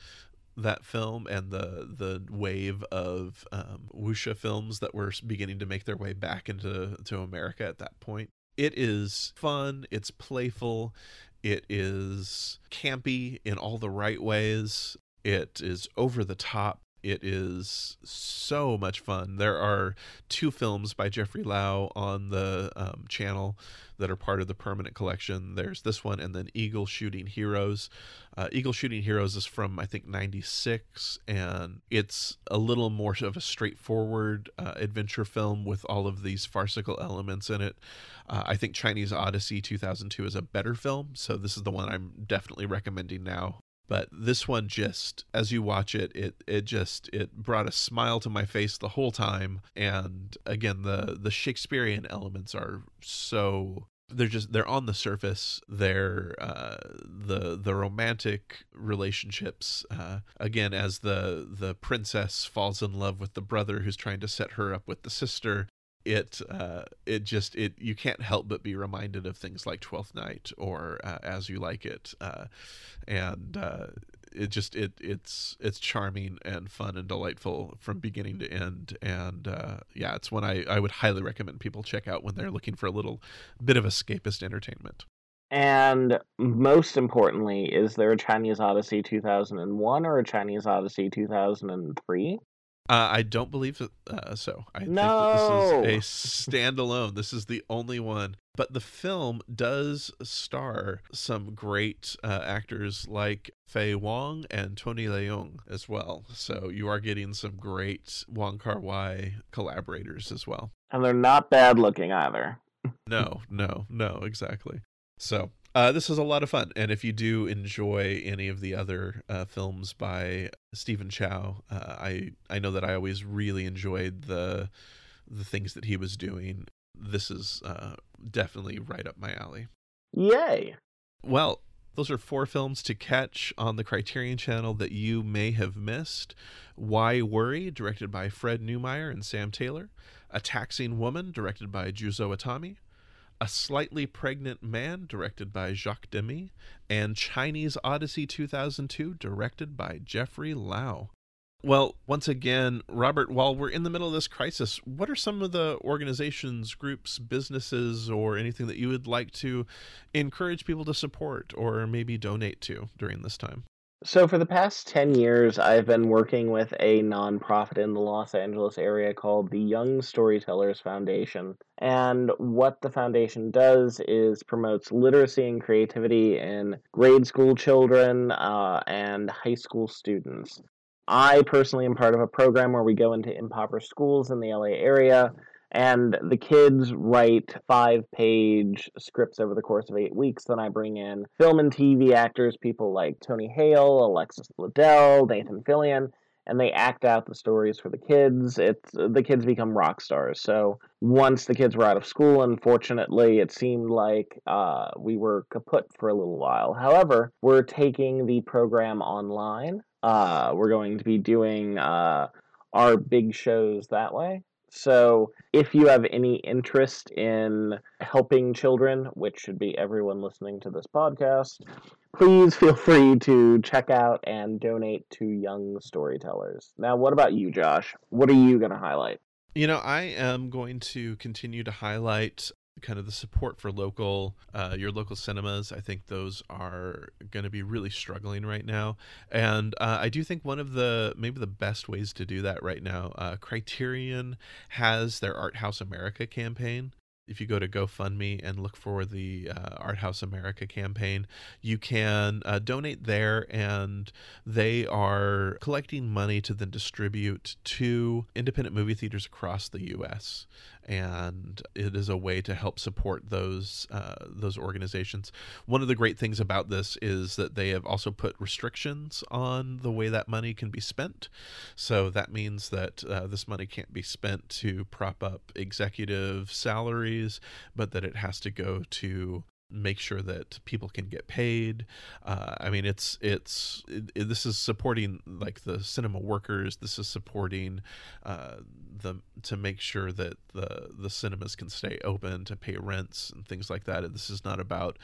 that film and the the wave of um, wuxia films that were beginning to make their way back into to America at that point. It is fun. It's playful. It is campy in all the right ways. It is over the top. It is so much fun. There are two films by Jeffrey Lau on the um, channel that are part of the permanent collection. There's this one and then Eagle Shooting Heroes. Uh, Eagle Shooting Heroes is from, I think, ninety-six, and it's a little more of a straightforward uh, adventure film with all of these farcical elements in it. Uh, I think Chinese Odyssey two thousand two is a better film, so this is the one I'm definitely recommending now. But this one, just as you watch it, it it just it brought a smile to my face the whole time. And again, the the Shakespearean elements are so they're just they're on the surface. They're uh, the the romantic relationships. Uh, again, as the the princess falls in love with the brother who's trying to set her up with the sister. It uh, it just it you can't help but be reminded of things like Twelfth Night or uh, As You Like It, uh, and uh, it just it it's it's charming and fun and delightful from beginning to end. And uh, yeah, it's one I, I would highly recommend people check out when they're looking for a little bit of escapist entertainment. And most importantly, is there a Chinese Odyssey two thousand one or a Chinese Odyssey two thousand three? Uh, I don't believe uh, so. I no! think this is a standalone. This is the only one. But the film does star some great uh, actors like Fei Wong and Tony Leung as well. So you are getting some great Wong Kar Wai collaborators as well. And they're not bad looking either. no, no, no, exactly. So uh, this is a lot of fun. And if you do enjoy any of the other uh, films by Stephen Chow, uh, I, I know that I always really enjoyed the the things that he was doing. This is uh, definitely right up my alley. Yay! Well, those are four films to catch on the Criterion Channel that you may have missed. Why Worry, directed by Fred Neumeier and Sam Taylor. A Taxing Woman, directed by Juzo Itami. A Slightly Pregnant Man, directed by Jacques Demy, and Chinese Odyssey two thousand two, directed by Jeffrey Lau. Well, once again, Robert, while we're in the middle of this crisis, what are some of the organizations, groups, businesses, or anything that you would like to encourage people to support or maybe donate to during this time? So for the past ten years, I've been working with a nonprofit in the Los Angeles area called the Young Storytellers Foundation. And what the foundation does is promotes literacy and creativity in grade school children uh, and high school students. I personally am part of a program where we go into impoverished schools in the L A area, and the kids write five-page scripts over the course of eight weeks. Then I bring in film and T V actors, people like Tony Hale, Alexis Bledel, Nathan Fillion, and they act out the stories for the kids. It's, the kids become rock stars. So once the kids were out of school, unfortunately, it seemed like uh, we were kaput for a little while. However, we're taking the program online. Uh, we're going to be doing uh, our big shows that way. So if you have any interest in helping children, which should be everyone listening to this podcast, please feel free to check out and donate to Young Storytellers. Now, what about you, Josh? What are you going to highlight? You know, I am going to continue to highlight kind of the support for local, uh, your local cinemas. I think those are going to be really struggling right now. And uh, I do think one of the, maybe the best ways to do that right now, uh, Criterion has their Art House America campaign. If you go to GoFundMe and look for the uh, Art House America campaign, you can uh, donate there, and they are collecting money to then distribute to independent movie theaters across the U S And it is a way to help support those uh, those organizations. One of the great things about this is that they have also put restrictions on the way that money can be spent. So that means that uh, this money can't be spent to prop up executive salaries, but that it has to go to make sure that people can get paid. Uh, I mean, it's, it's, it, it, this is supporting like the cinema workers. This is supporting uh, the, to make sure that the, the cinemas can stay open, to pay rents and things like that. And this is not about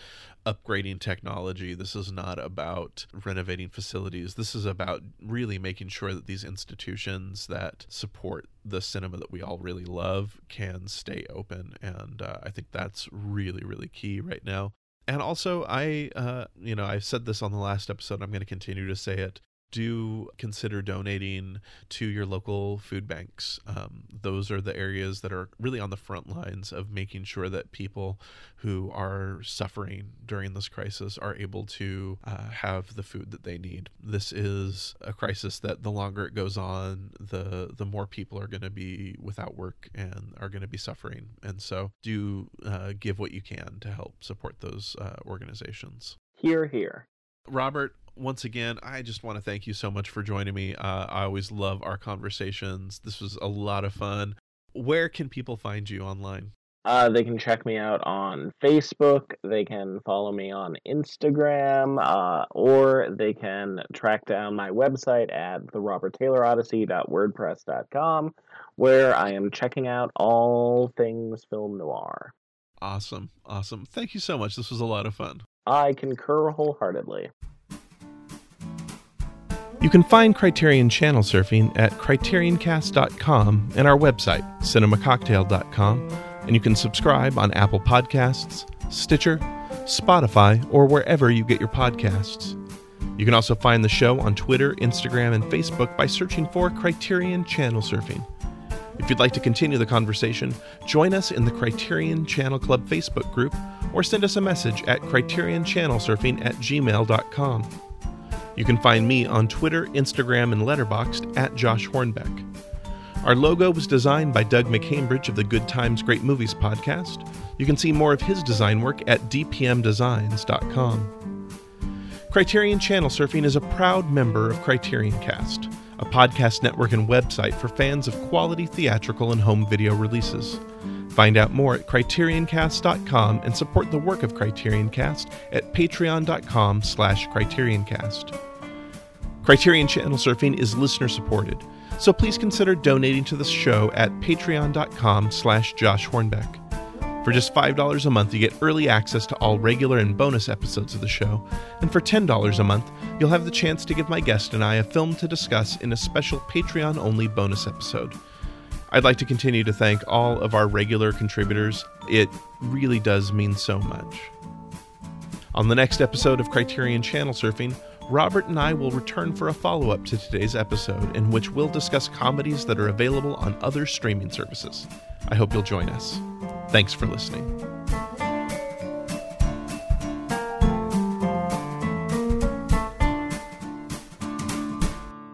upgrading technology. This is not about renovating facilities. This is about really making sure that these institutions that support the cinema that we all really love can stay open. And uh, I think that's really, really key right now. And also, I, uh, you know, I've said this on the last episode, I'm going to continue to say it. Do consider donating to your local food banks. Um, those are the areas that are really on the front lines of making sure that people who are suffering during this crisis are able to uh, have the food that they need. This is a crisis that the longer it goes on, the the more people are going to be without work and are going to be suffering. And so do uh, give what you can to help support those uh, organizations. Hear, hear. Robert, once again, I just want to thank you so much for joining me. Uh, I always love our conversations. This was a lot of fun. Where can people find you online? Uh, they can check me out on Facebook. They can follow me on Instagram, uh, or they can track down my website at the robert taylor odyssey dot wordpress dot com, where I am checking out all things film noir. Awesome. Awesome. Thank you so much. This was a lot of fun. I concur wholeheartedly. You can find Criterion Channel Surfing at criterion cast dot com and our website, cinema cocktail dot com. And you can subscribe on Apple Podcasts, Stitcher, Spotify, or wherever you get your podcasts. You can also find the show on Twitter, Instagram, and Facebook by searching for Criterion Channel Surfing. If you'd like to continue the conversation, join us in the Criterion Channel Club Facebook group or send us a message at criterion channel surfing at gmail dot com. You can find me on Twitter, Instagram, and Letterboxd at Josh Hornbeck. Our logo was designed by Doug McCambridge of the Good Times Great Movies podcast. You can see more of his design work at d p m designs dot com. Criterion Channel Surfing is a proud member of Criterion Cast, a podcast network and website for fans of quality theatrical and home video releases. Find out more at criterion cast dot com and support the work of Criterion Cast at patreon dot com slash criterion cast. Criterion Channel Surfing is listener supported, so please consider donating to the show at patreon dot com slash josh hornbeck. For just five dollars a month, you get early access to all regular and bonus episodes of the show, and for ten dollars a month, you'll have the chance to give my guest and I a film to discuss in a special Patreon-only bonus episode. I'd like to continue to thank all of our regular contributors. It really does mean so much. On the next episode of Criterion Channel Surfing, Robert and I will return for a follow-up to today's episode, in which we'll discuss comedies that are available on other streaming services. I hope you'll join us. Thanks for listening.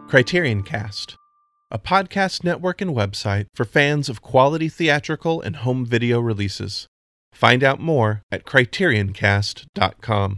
Criterion Cast, a podcast network and website for fans of quality theatrical and home video releases. Find out more at criterion cast dot com.